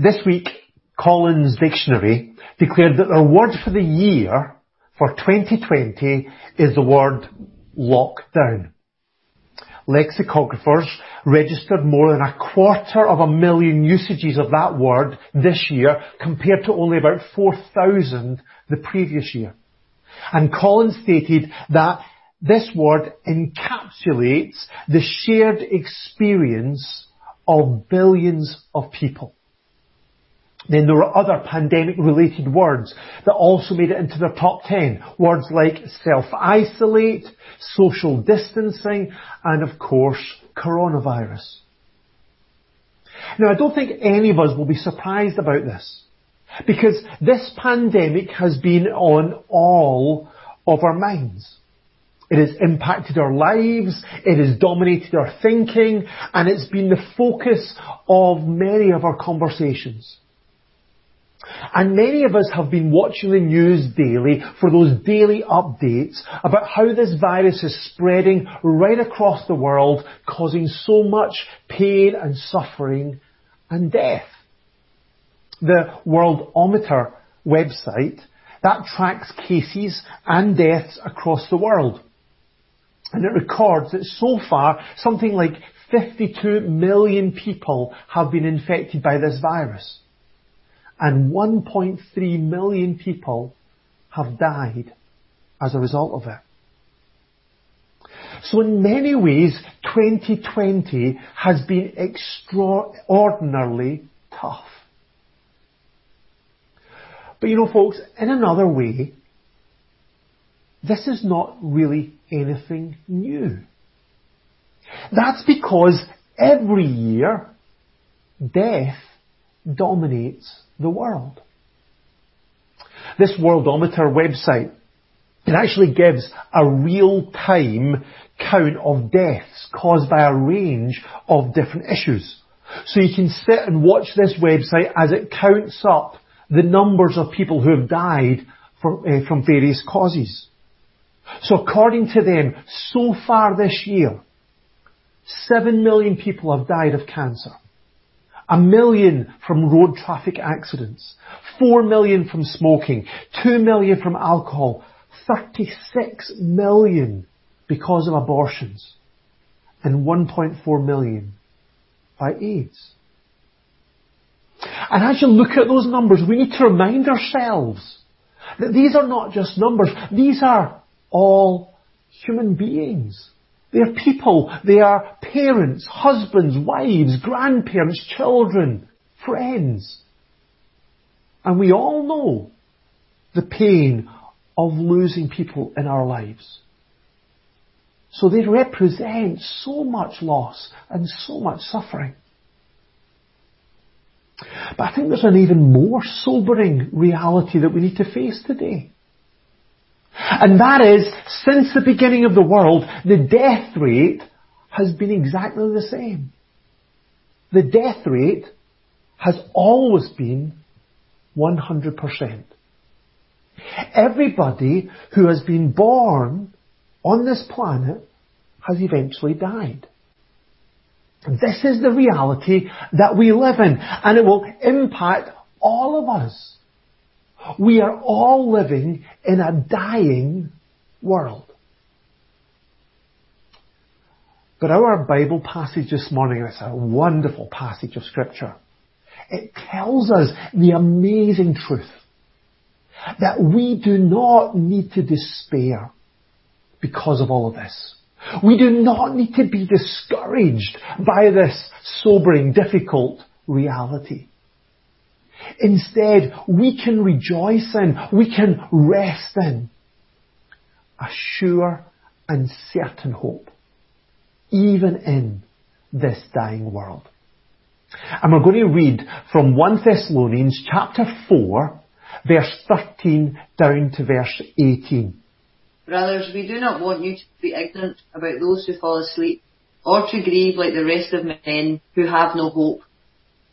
This week, Collins Dictionary declared that their word for the year, for 2020, is the word lockdown. Lexicographers registered more than 250,000 usages of that word this year, compared to only about 4,000 the previous year. And Collins stated that this word encapsulates the shared experience of billions of people. Then there were other pandemic-related words that also made it into their top 10. Words like self-isolate, social distancing, and of course, coronavirus. Now, I don't think any of us will be surprised about this, because this pandemic has been on all of our minds. It has impacted our lives, it has dominated our thinking, and it's been the focus of many of our conversations. And many of us have been watching the news daily for those daily updates about how this virus is spreading right across the world, causing so much pain and suffering and death. The Worldometer website, that tracks cases and deaths across the world. And it records that so far, something like 52 million people have been infected by this virus. And 1.3 million people have died as a result of it. So in many ways, 2020 has been extraordinarily tough. But you know, folks, in another way, this is not really anything new. That's because every year, death dominates the world. This Worldometer website, it actually gives a real-time count of deaths caused by a range of different issues. So you can sit and watch this website as it counts up the numbers of people who have died from various causes. So according to them, so far this year, 7 million people have died of cancer, 1 million from road traffic accidents, 4 million from smoking, 2 million from alcohol, 36 million because of abortions, and 1.4 million by AIDS. And as you look at those numbers, we need to remind ourselves that these are not just numbers. These are all human beings. They are people, they are parents, husbands, wives, grandparents, children, friends. And we all know the pain of losing people in our lives. So they represent so much loss and so much suffering. But I think there's an even more sobering reality that we need to face today. And that is, since the beginning of the world, the death rate has been exactly the same. The death rate has always been 100%. Everybody who has been born on this planet has eventually died. This is the reality that we live in, and it will impact all of us. We are all living in a dying world. But our Bible passage this morning, it's a wonderful passage of Scripture. It tells us the amazing truth that we do not need to despair because of all of this. We do not need to be discouraged by this sobering, difficult reality. Instead, we can rejoice in, we can rest in a sure and certain hope, even in this dying world. And we're going to read from 1 Thessalonians chapter 4, verse 13 down to verse 18. Brothers, we do not want you to be ignorant about those who fall asleep, or to grieve like the rest of men who have no hope.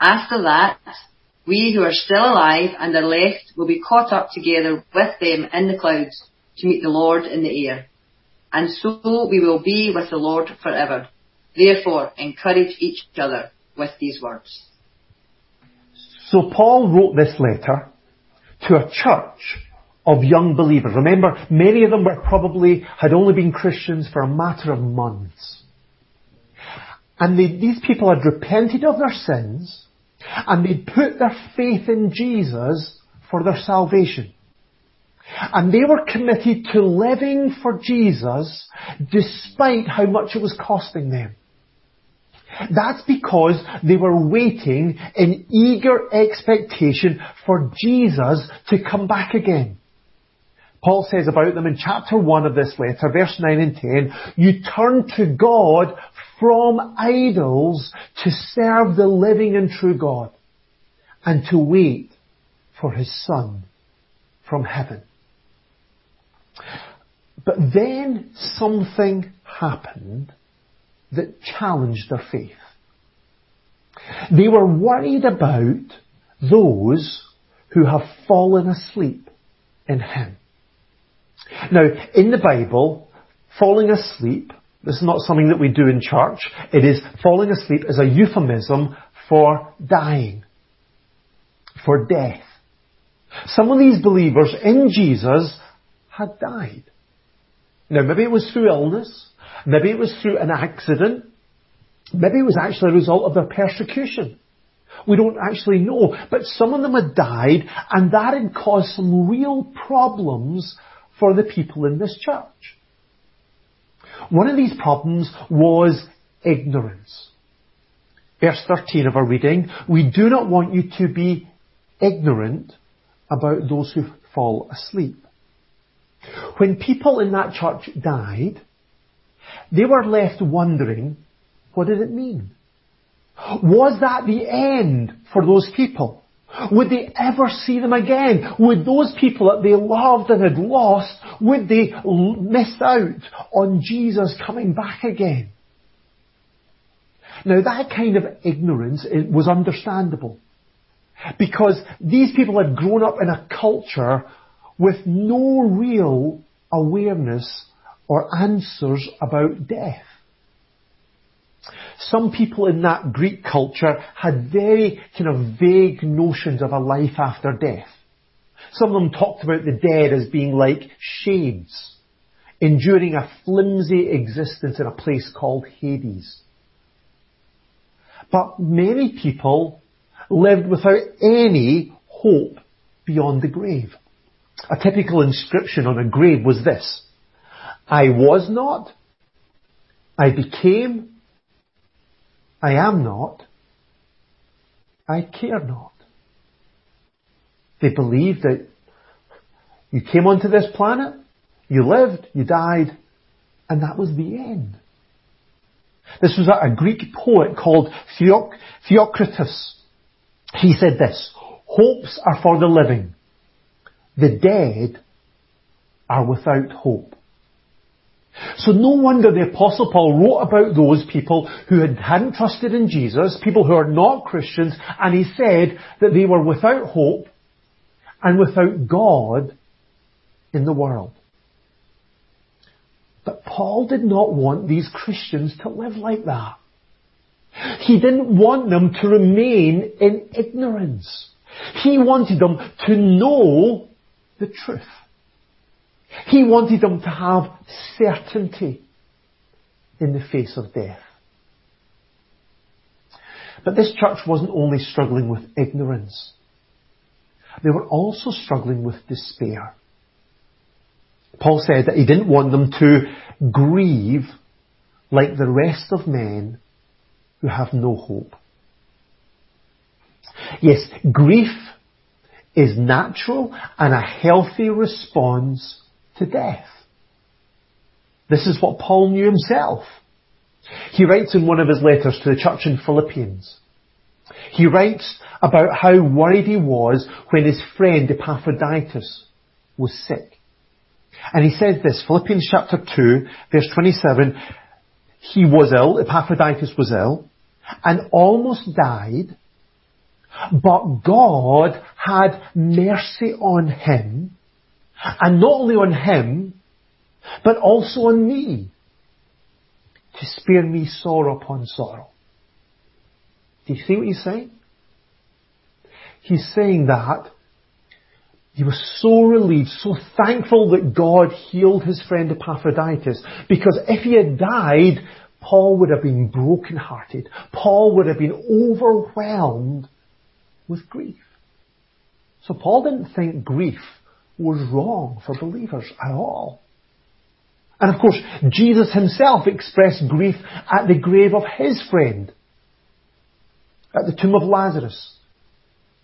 After that, we who are still alive and are left will be caught up together with them in the clouds to meet the Lord in the air. And so we will be with the Lord forever. Therefore, encourage each other with these words. So Paul wrote this letter to a church of young believers. Remember, many of them were probably, had only been Christians for a matter of months. And these people had repented of their sins, and they'd put their faith in Jesus for their salvation. And they were committed to living for Jesus despite how much it was costing them. That's because they were waiting in eager expectation for Jesus to come back again. Paul says about them in chapter 1 of this letter, verse 9 and 10, you turn to God from idols to serve the living and true God, and to wait for his Son from heaven. But then something happened that challenged their faith. They were worried about those who have fallen asleep in him. Now, in the Bible, falling asleep, this is not something that we do in church. It is, falling asleep is a euphemism for dying, for death. Some of these believers in Jesus had died. Now, maybe it was through illness. Maybe it was through an accident. Maybe it was actually a result of their persecution. We don't actually know. But some of them had died, and that had caused some real problems for the people in this church. One of these problems was ignorance. Verse 13 of our reading, we do not want you to be ignorant about those who fall asleep. When people in that church died, they were left wondering, what did it mean? Was that the end for those people? Would they ever see them again? Would those people that they loved and had lost, would they miss out on Jesus coming back again? Now, that kind of ignorance, it was understandable, because these people had grown up in a culture with no real awareness or answers about death. Some people in that Greek culture had very kind of vague notions of a life after death. Some of them talked about the dead as being like shades, enduring a flimsy existence in a place called Hades. But many people lived without any hope beyond the grave. A typical inscription on a grave was this: I was not, I became, I am not, I care not. They believed that you came onto this planet, you lived, you died, and that was the end. This was a Greek poet called Theocritus. He said this: hopes are for the living, the dead are without hope. So no wonder the Apostle Paul wrote about those people who hadn't trusted in Jesus, people who are not Christians, and he said that they were without hope and without God in the world. But Paul did not want these Christians to live like that. He didn't want them to remain in ignorance. He wanted them to know the truth. He wanted them to have certainty in the face of death. But this church wasn't only struggling with ignorance. They were also struggling with despair. Paul said that he didn't want them to grieve like the rest of men who have no hope. Yes, grief is natural and a healthy response to death. This is what Paul knew himself. He writes in one of his letters to the church in Philippians, He writes about how worried he was when his friend Epaphroditus was sick. And he says this, Philippians chapter 2, verse 27, he was ill, Epaphroditus was ill, and almost died, but God had mercy on him, and not only on him, but also on me, to spare me sorrow upon sorrow. Do you see what he's saying? He's saying that he was so relieved, so thankful that God healed his friend Epaphroditus, because if he had died, Paul would have been brokenhearted. Paul would have been overwhelmed with grief. So Paul didn't think grief was wrong for believers at all. And of course, Jesus himself expressed grief at the grave of his friend. At the tomb of Lazarus,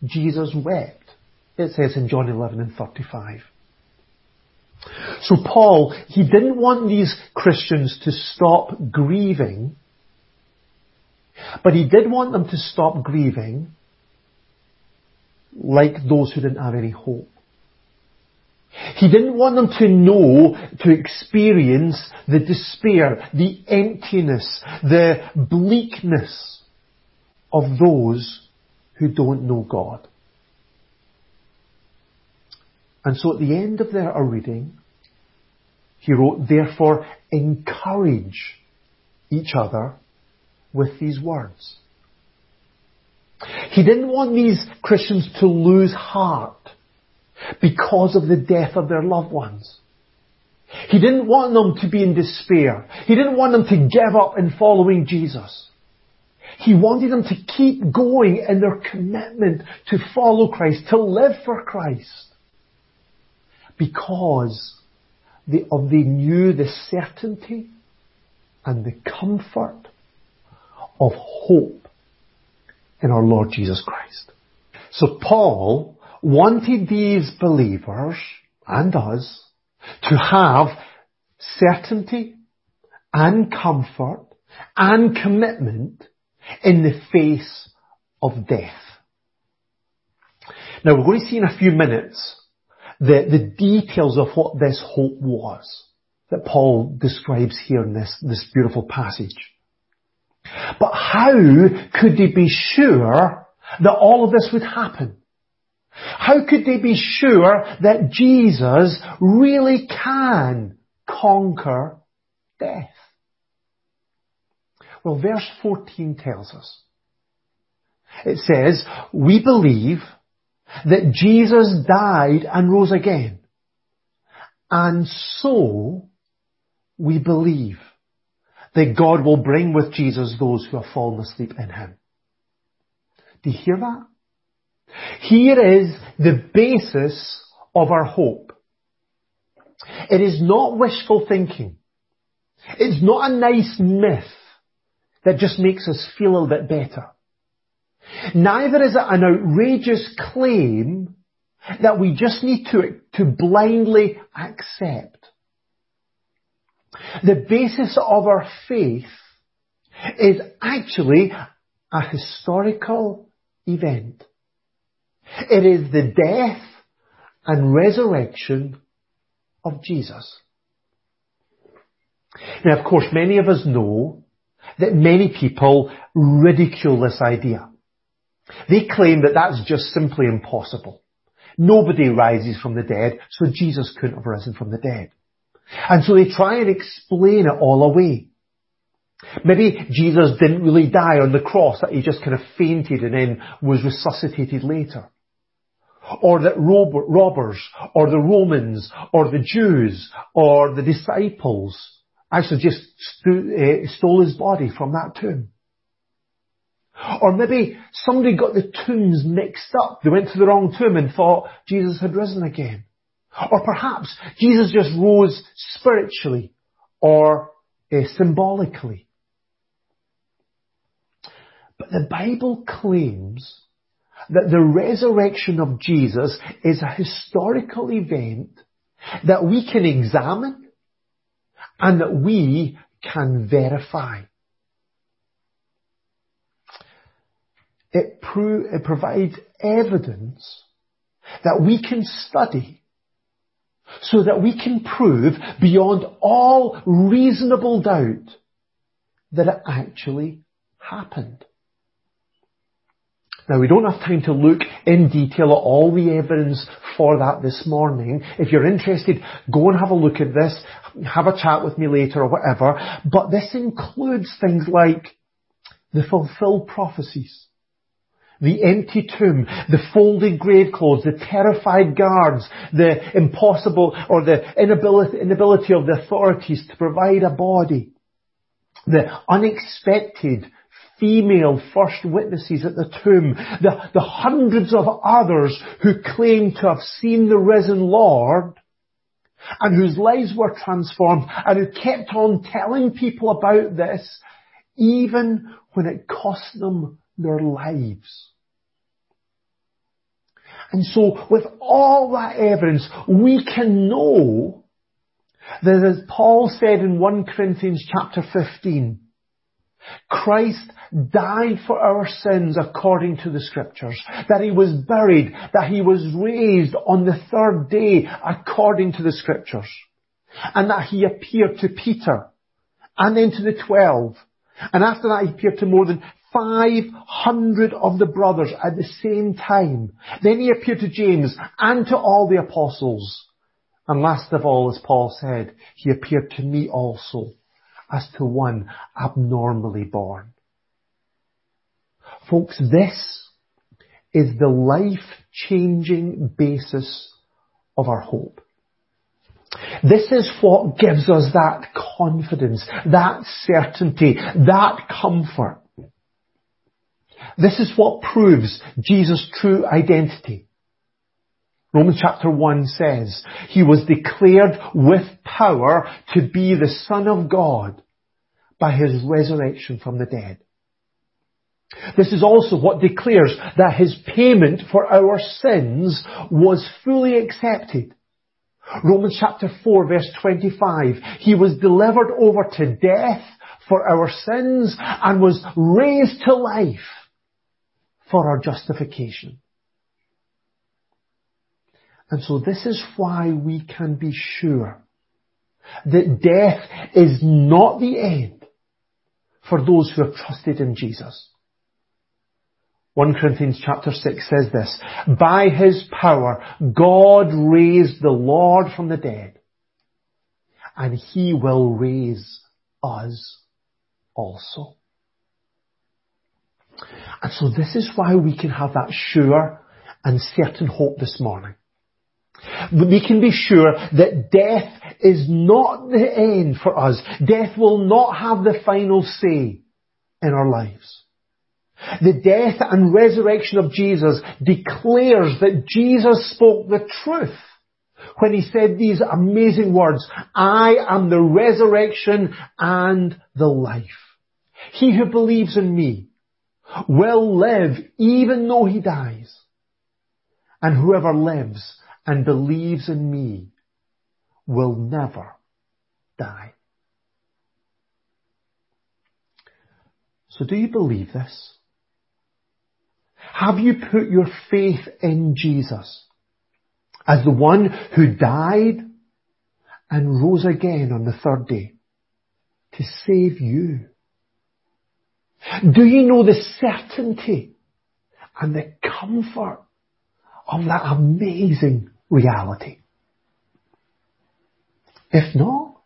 Jesus wept. It says in John 11 and 35. So Paul, he didn't want these Christians to stop grieving, but he did want them to stop grieving like those who didn't have any hope. He didn't want them to know, to experience the despair, the emptiness, the bleakness of those who don't know God. And so at the end of our reading, he wrote, therefore, encourage each other with these words. He didn't want these Christians to lose heart because of the death of their loved ones. He didn't want them to be in despair. He didn't want them to give up in following Jesus. He wanted them to keep going in their commitment to follow Christ, to live for Christ, because they knew the certainty and the comfort of hope in our Lord Jesus Christ. So Paul wanted these believers and us to have certainty and comfort and commitment in the face of death. Now we're going to see in a few minutes the details of what this hope was that Paul describes here in this beautiful passage. But how could they be sure that all of this would happen? How could they be sure that Jesus really can conquer death? Well, verse 14 tells us. It says, we believe that Jesus died and rose again. And so we believe that God will bring with Jesus those who have fallen asleep in him. Do you hear that? Here is the basis of our hope. It is not wishful thinking. It's not a nice myth that just makes us feel a little bit better. Neither is it an outrageous claim that we just need to blindly accept. The basis of our faith is actually a historical event. It is the death and resurrection of Jesus. Now, of course, many of us know that many people ridicule this idea. They claim that that's just simply impossible. Nobody rises from the dead, so Jesus couldn't have risen from the dead. And so they try and explain it all away. Maybe Jesus didn't really die on the cross, that he just kind of fainted and then was resuscitated later. Or that robbers, or the Romans, or the Jews, or the disciples actually just stole his body from that tomb. Or maybe somebody got the tombs mixed up. They went to the wrong tomb and thought Jesus had risen again. Or perhaps Jesus just rose spiritually or symbolically. But the Bible claims that the resurrection of Jesus is a historical event that we can examine and that we can verify. it provides evidence that we can study so that we can prove beyond all reasonable doubt that it actually happened. Now, we don't have time to look in detail at all the evidence for that this morning. If you're interested, go and have a look at this, have a chat with me later or whatever. But this includes things like the fulfilled prophecies, the empty tomb, the folded graveclothes, the terrified guards, the impossible or the inability of the authorities to provide a body, the unexpected female first witnesses at the tomb, the hundreds of others who claim to have seen the risen Lord and whose lives were transformed and who kept on telling people about this even when it cost them their lives. And so with all that evidence, we can know that, as Paul said in 1 Corinthians chapter 15, Christ died for our sins according to the Scriptures, that He was buried, that He was raised on the third day according to the Scriptures, and that He appeared to Peter, and then to the 12, and after that He appeared to more than 500 of the brothers at the same time. Then He appeared to James and to all the apostles, and last of all, as Paul said, He appeared to me also, as to one abnormally born. Folks, this is the life-changing basis of our hope. This is what gives us that confidence, that certainty, that comfort. This is what proves Jesus' true identity. Romans chapter 1 says, He was declared with power to be the Son of God by His resurrection from the dead. This is also what declares that His payment for our sins was fully accepted. Romans chapter 4 verse 25, He was delivered over to death for our sins and was raised to life for our justification. And so this is why we can be sure that death is not the end for those who have trusted in Jesus. 1 Corinthians chapter 6 says this, By His power God raised the Lord from the dead, and He will raise us also. And so this is why we can have that sure and certain hope this morning. We can be sure that death is not the end for us. Death will not have the final say in our lives. The death and resurrection of Jesus declares that Jesus spoke the truth when He said these amazing words, I am the resurrection and the life. He who believes in me will live even though he dies. And whoever lives and believes in me will never die. So do you believe this? Have you put your faith in Jesus as the one who died and rose again on the third day to save you? Do you know the certainty and the comfort of that amazing reality? If not,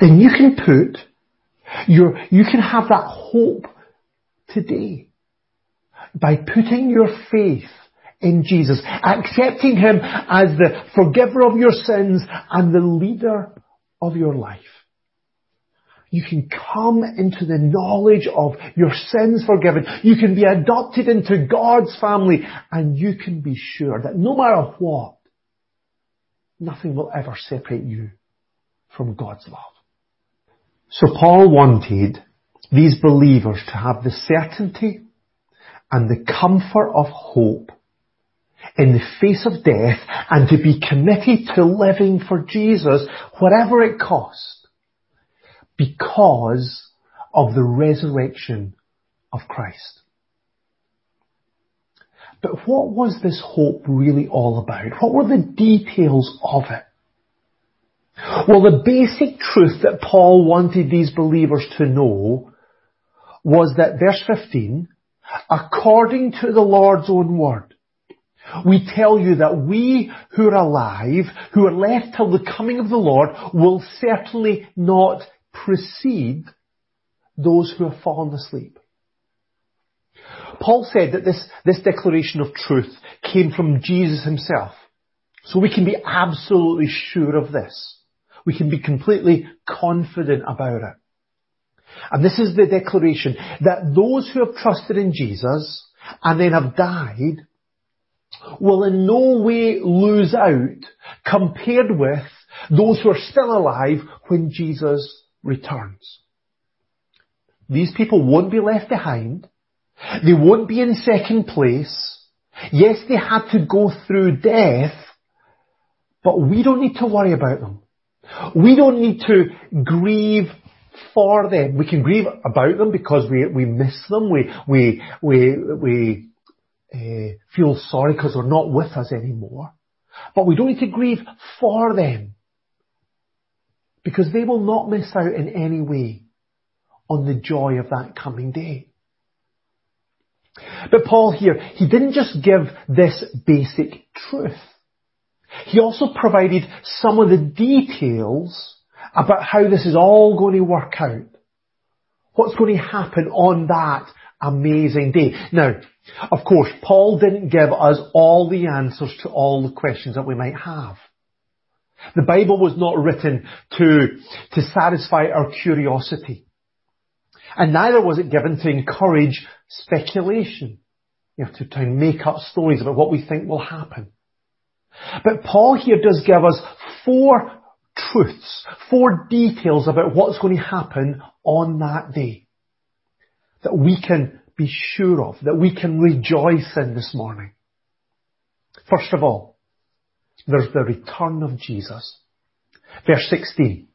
then you can put you can have that hope today by putting your faith in Jesus, accepting Him as the forgiver of your sins and the leader of your life. You can come into the knowledge of your sins forgiven. You can be adopted into God's family, and you can be sure that no matter what, nothing will ever separate you from God's love. So Paul wanted these believers to have the certainty and the comfort of hope in the face of death and to be committed to living for Jesus, whatever it costs, because of the resurrection of Christ. But what was this hope really all about? What were the details of it? Well, the basic truth that Paul wanted these believers to know was that, verse 15, according to the Lord's own word, we tell you that we who are alive, who are left till the coming of the Lord, will certainly not precede those who have fallen asleep. Paul said that this declaration of truth came from Jesus himself. So we can be absolutely sure of this. We can be completely confident about it. And this is the declaration that those who have trusted in Jesus and then have died will in no way lose out compared with those who are still alive when Jesus returns. These people won't be left behind. They won't be in second place. Yes, they had to go through death, but we don't need to worry about them. We don't need to grieve for them. We can grieve about them because we miss them. We feel sorry because they're not with us anymore. But we don't need to grieve for them, because they will not miss out in any way on the joy of that coming day. But Paul here, he didn't just give this basic truth. He also provided some of the details about how this is all going to work out. What's going to happen on that amazing day. Now, of course, Paul didn't give us all the answers to all the questions that we might have. The Bible was not written to satisfy our curiosity. And neither was it given to encourage speculation. You have to try and make up stories about what we think will happen. But Paul here does give us four truths, four details about what's going to happen on that day that we can be sure of, that we can rejoice in this morning. First of all, there's the return of Jesus. Verse 16.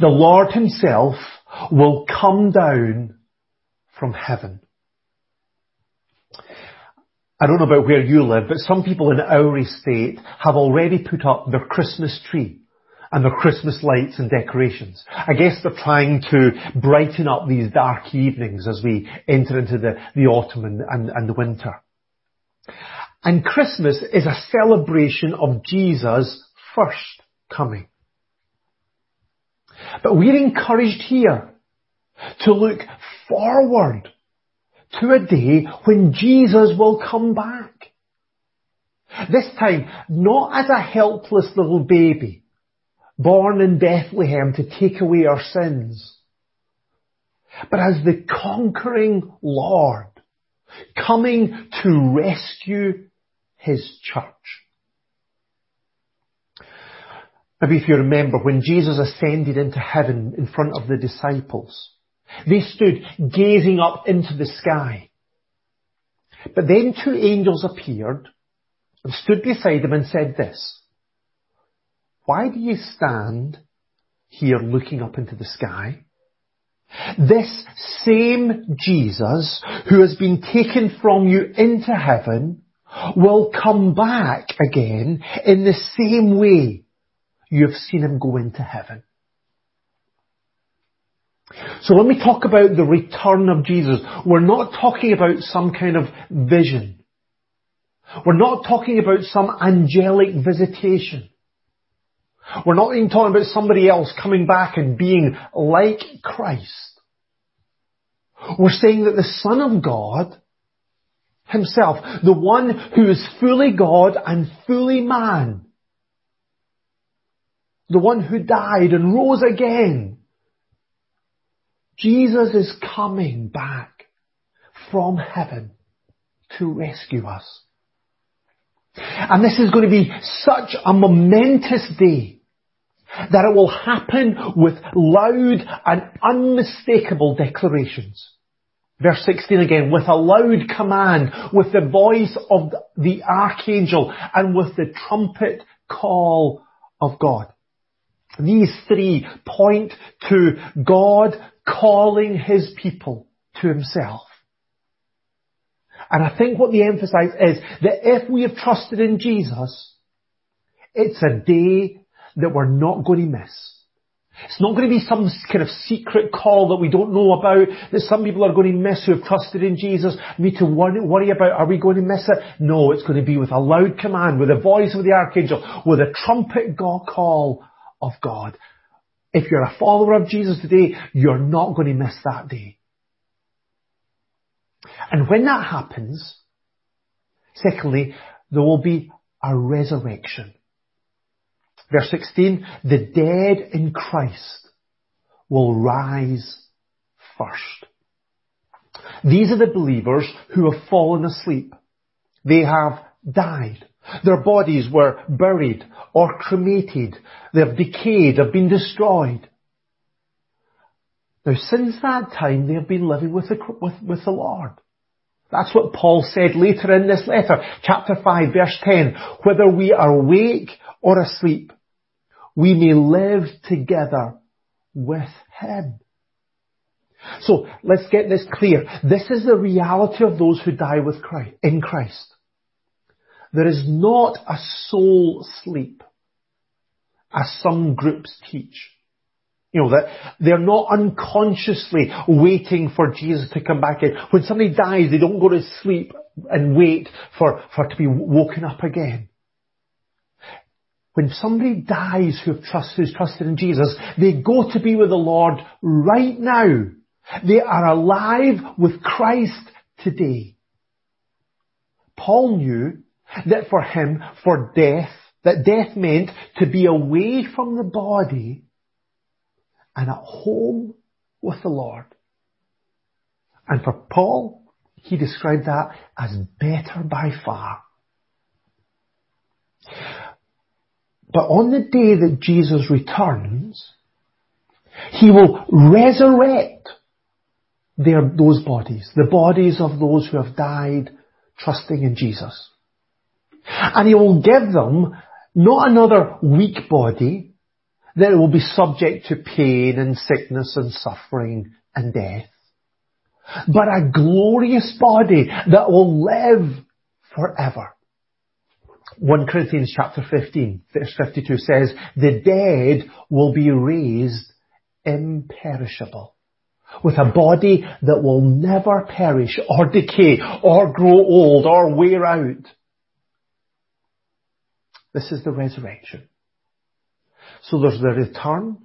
The Lord himself will come down from heaven. I don't know about where you live, but some people in our estate have already put up their Christmas tree and their Christmas lights and decorations. I guess they're trying to brighten up these dark evenings as we enter into the autumn and the winter. And Christmas is a celebration of Jesus' first coming. But we're encouraged here to look forward to a day when Jesus will come back. This time, not as a helpless little baby born in Bethlehem to take away our sins, but as the conquering Lord coming to rescue his church. Maybe if you remember, when Jesus ascended into heaven in front of the disciples, they stood gazing up into the sky. But then two angels appeared and stood beside them and said this, "Why do you stand here looking up into the sky? This same Jesus who has been taken from you into heaven will come back again in the same way you have seen him go into heaven." So when we talk about the return of Jesus, we're not talking about some kind of vision. We're not talking about some angelic visitation. We're not even talking about somebody else coming back and being like Christ. We're saying that the Son of God himself, the one who is fully God and fully man, the one who died and rose again, Jesus is coming back from heaven to rescue us. And this is going to be such a momentous day that it will happen with loud and unmistakable declarations. Verse 16 again, with a loud command, with the voice of the archangel, and with the trumpet call of God. These three point to God calling his people to himself. And I think what the emphasis is that if we have trusted in Jesus, it's a day that we're not going to miss. It's not going to be some kind of secret call that we don't know about, that some people are going to miss who have trusted in Jesus. We need to worry about, are we going to miss it? No, it's going to be with a loud command, with the voice of the archangel, with a trumpet call of God. If you're a follower of Jesus today, you're not going to miss that day. And when that happens, secondly, there will be a resurrection. Verse 16, the dead in Christ will rise first. These are the believers who have fallen asleep. They have died. Their bodies were buried or cremated. They have decayed, have been destroyed. Now, since that time, they have been living with the Lord. That's what Paul said later in this letter, chapter 5, verse 10. Whether we are awake or asleep, we may live together with him. So, let's get this clear. This is the reality of those who die with Christ, in Christ. There is not a soul sleep, as some groups teach. You know, that they're not unconsciously waiting for Jesus to come back in. When somebody dies, they don't go to sleep and wait for to be woken up again. When somebody dies who's trusted in Jesus, they go to be with the Lord right now. They are alive with Christ today. Paul knew that for him, for death, that death meant to be away from the body and at home with the Lord. And for Paul, he described that as better by far. But on the day that Jesus returns, he will resurrect those bodies, the bodies of those who have died trusting in Jesus. And he will give them not another weak body, that it will be subject to pain and sickness and suffering and death, but a glorious body that will live forever. 1 Corinthians chapter 15, verse 52 says, the dead will be raised imperishable, with a body that will never perish or decay or grow old or wear out. This is the resurrection. So there's the return,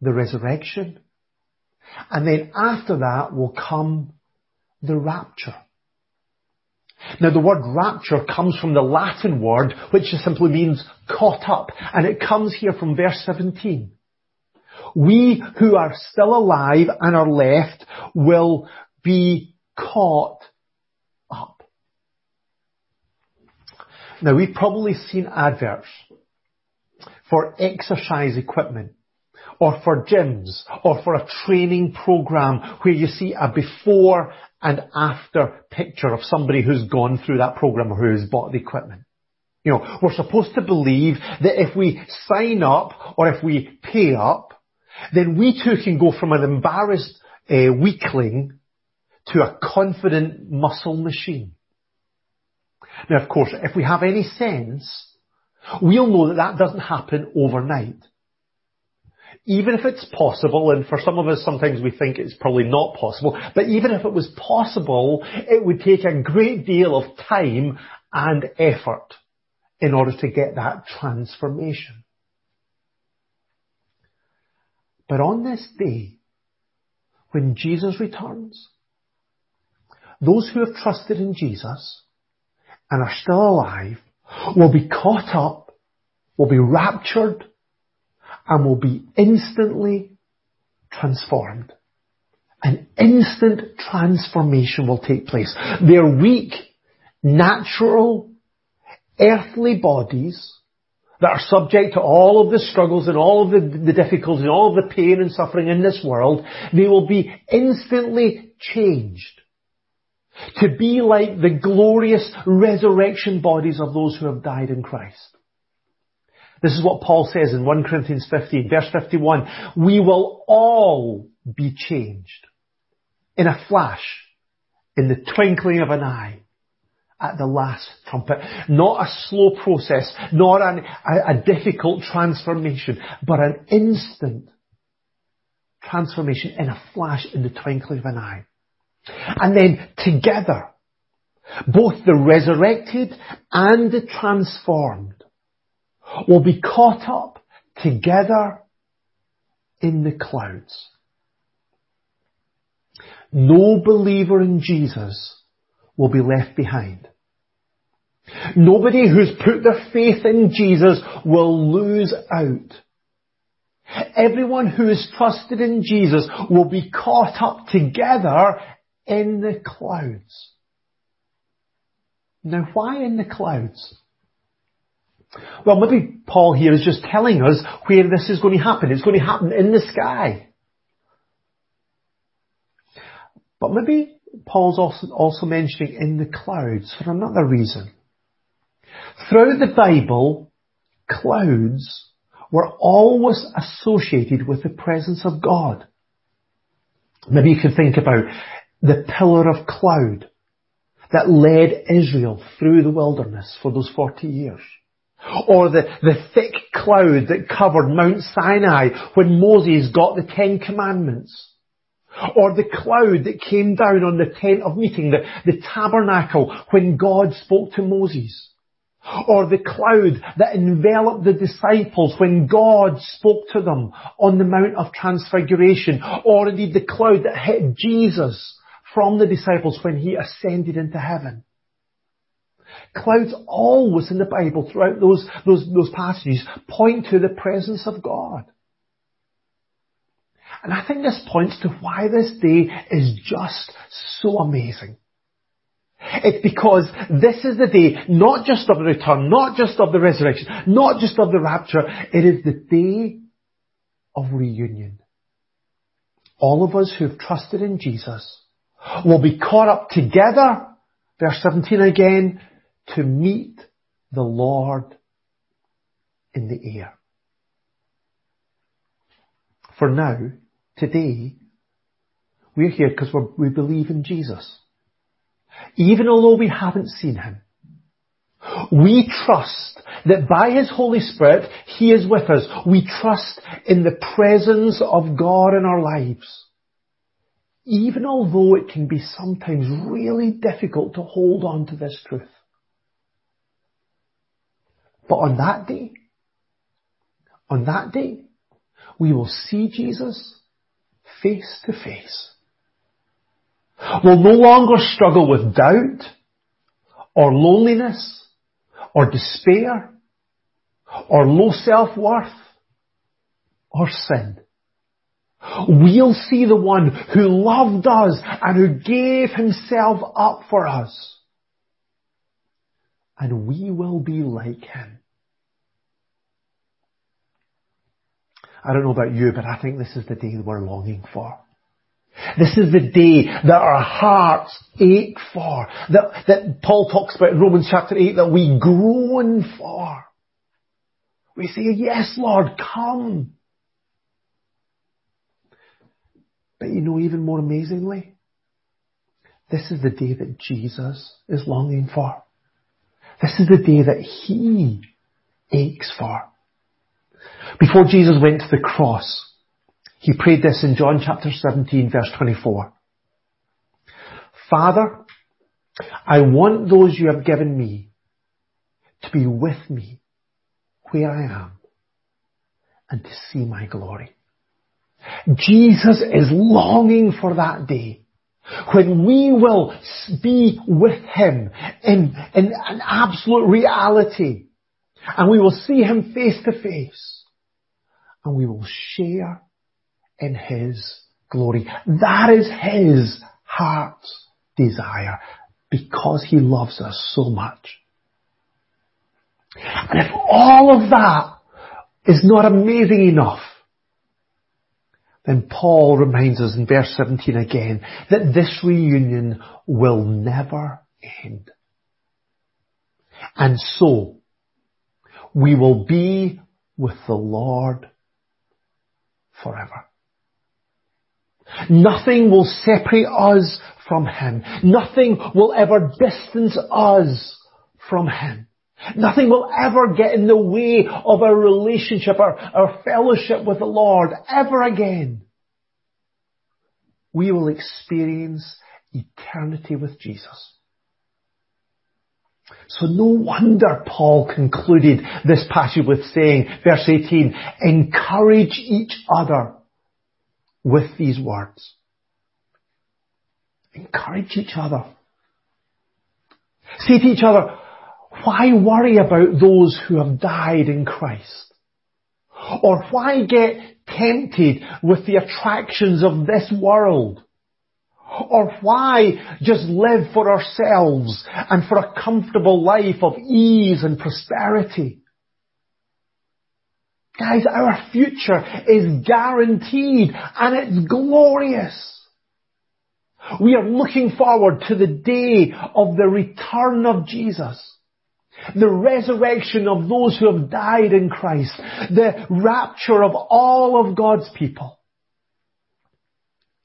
the resurrection, and then after that will come the rapture. Now the word rapture comes from the Latin word, which just simply means caught up, and it comes here from verse 17. We who are still alive and are left will be caught up. Now we've probably seen adverts for exercise equipment, or for gyms, or for a training program where you see a before and after picture of somebody who's gone through that program or who's bought the equipment. You know, we're supposed to believe that if we sign up or if we pay up, then we too can go from an embarrassed weakling to a confident muscle machine. Now, of course, if we have any sense, we'll know that that doesn't happen overnight. Even if it's possible, and for some of us sometimes we think it's probably not possible, but even if it was possible, it would take a great deal of time and effort in order to get that transformation. But on this day, when Jesus returns, those who have trusted in Jesus and are still alive will be caught up, will be raptured, and will be instantly transformed. An instant transformation will take place. Their weak, natural, earthly bodies that are subject to all of the struggles and all of the difficulties and all of the pain and suffering in this world, they will be instantly changed to be like the glorious resurrection bodies of those who have died in Christ. This is what Paul says in 1 Corinthians 15, verse 51. We will all be changed in a flash, in the twinkling of an eye at the last trumpet. Not a slow process, not a difficult transformation, but an instant transformation in a flash, in the twinkling of an eye. And then together, both the resurrected and the transformed will be caught up together in the clouds. No believer in Jesus will be left behind. Nobody who's put their faith in Jesus will lose out. Everyone who is trusted in Jesus will be caught up together in the clouds. Now, why in the clouds? Well, maybe Paul here is just telling us where this is going to happen. It's going to happen in the sky. But maybe Paul's also mentioning in the clouds for another reason. Throughout the Bible, clouds were always associated with the presence of God. Maybe you can think about the pillar of cloud that led Israel through the wilderness for those 40 years. Or the thick cloud that covered Mount Sinai when Moses got the 10 Commandments. Or the cloud that came down on the tent of meeting, the tabernacle, when God spoke to Moses. Or the cloud that enveloped the disciples when God spoke to them on the Mount of Transfiguration. Or indeed the cloud that hit Jesus from the disciples when he ascended into heaven. Clouds always in the Bible, throughout those passages, point to the presence of God. And I think this points to why this day is just so amazing. It's because this is the day, not just of the return, not just of the resurrection, not just of the rapture. It is the day of reunion. All of us who have trusted in Jesus will be caught up together, verse 17 again, to meet the Lord in the air. For now, today, we're here because we believe in Jesus. Even although we haven't seen him, we trust that by his Holy Spirit, he is with us. We trust in the presence of God in our lives. Even although it can be sometimes really difficult to hold on to this truth. But on that day, we will see Jesus face to face. We'll no longer struggle with doubt, or loneliness, or despair, or low self-worth, or sin. We'll see the one who loved us and who gave himself up for us. And we will be like him. I don't know about you, but I think this is the day we're longing for. This is the day that our hearts ache for, that Paul talks about in Romans chapter 8, that we groan for. We say, yes, Lord, come. But you know, even more amazingly, this is the day that Jesus is longing for. This is the day that he aches for. Before Jesus went to the cross, he prayed this in John chapter 17, verse 24. Father, I want those you have given me to be with me where I am and to see my glory. Jesus is longing for that day when we will be with him in an absolute reality, and we will see him face to face, and we will share in his glory. That is his heart's desire, because he loves us so much. And if all of that is not amazing enough, then Paul reminds us in verse 17 again that this reunion will never end. And so, we will be with the Lord forever. Nothing will separate us from Him. Nothing will ever distance us from Him. Nothing will ever get in the way of our relationship, our fellowship with the Lord ever again. We will experience eternity with Jesus. So no wonder Paul concluded this passage with saying, verse 18, encourage each other with these words. Encourage each other. Say to each other, why worry about those who have died in Christ? Or why get tempted with the attractions of this world? Or why just live for ourselves and for a comfortable life of ease and prosperity? Guys, our future is guaranteed and it's glorious. We are looking forward to the day of the return of Jesus. The resurrection of those who have died in Christ. The rapture of all of God's people.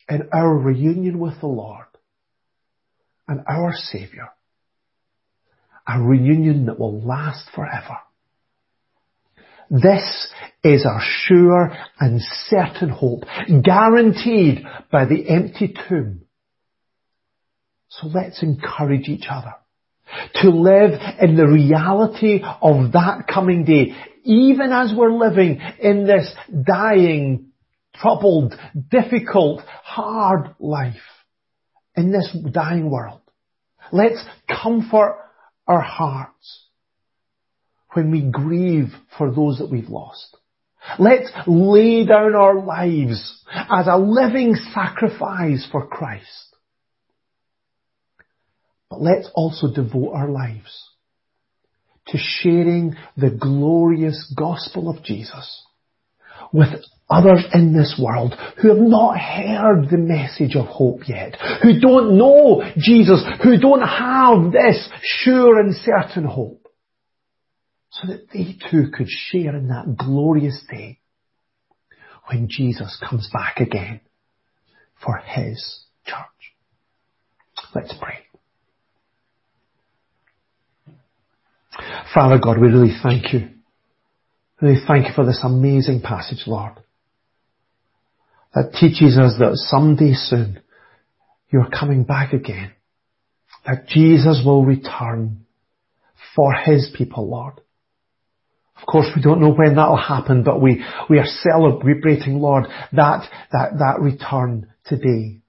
And our reunion with the Lord and our Saviour. A reunion that will last forever. This is our sure and certain hope, guaranteed by the empty tomb. So let's encourage each other to live in the reality of that coming day, even as we're living in this dying, troubled, difficult, hard life in this dying world. Let's comfort our hearts when we grieve for those that we've lost. Let's lay down our lives as a living sacrifice for Christ. But let's also devote our lives to sharing the glorious gospel of Jesus with others in this world who have not heard the message of hope yet, who don't know Jesus, who don't have this sure and certain hope, so that they too could share in that glorious day when Jesus comes back again for His church. Let's pray. Father God, we really thank you. We thank you for this amazing passage, Lord, that teaches us that someday soon you're coming back again, that Jesus will return for His people, Lord. Of course, we don't know when that will happen, but we are celebrating, Lord, that return today,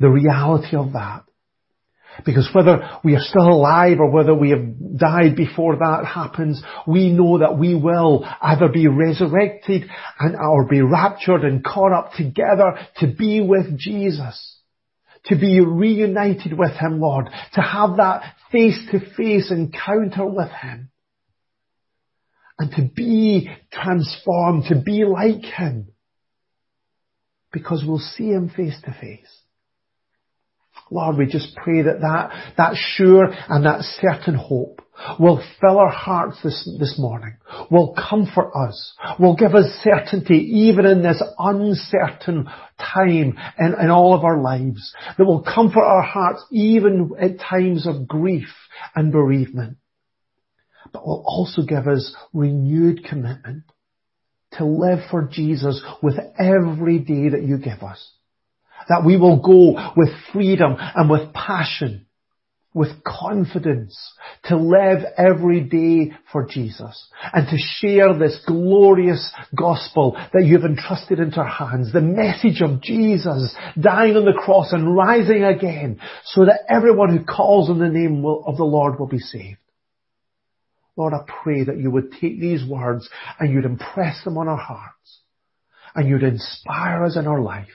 the reality of that. Because whether we are still alive or whether we have died before that happens, we know that we will either be resurrected and or be raptured and caught up together to be with Jesus, to be reunited with Him, Lord, to have that face-to-face encounter with Him and to be transformed, to be like Him, because we'll see Him face-to-face. Lord, we just pray that sure and that certain hope will fill our hearts this morning, will comfort us, will give us certainty even in this uncertain time in all of our lives, that will comfort our hearts even at times of grief and bereavement, but will also give us renewed commitment to live for Jesus with every day that you give us. That we will go with freedom and with passion, with confidence, to live every day for Jesus and to share this glorious gospel that you've entrusted into our hands, the message of Jesus dying on the cross and rising again, so that everyone who calls on the name of the Lord will be saved. Lord, I pray that you would take these words and you'd impress them on our hearts and you'd inspire us in our life.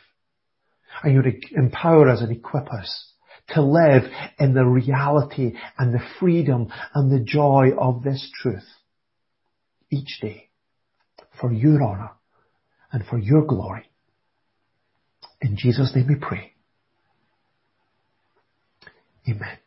And you'd empower us and equip us to live in the reality and the freedom and the joy of this truth each day, for your honour and for your glory. In Jesus' name we pray. Amen.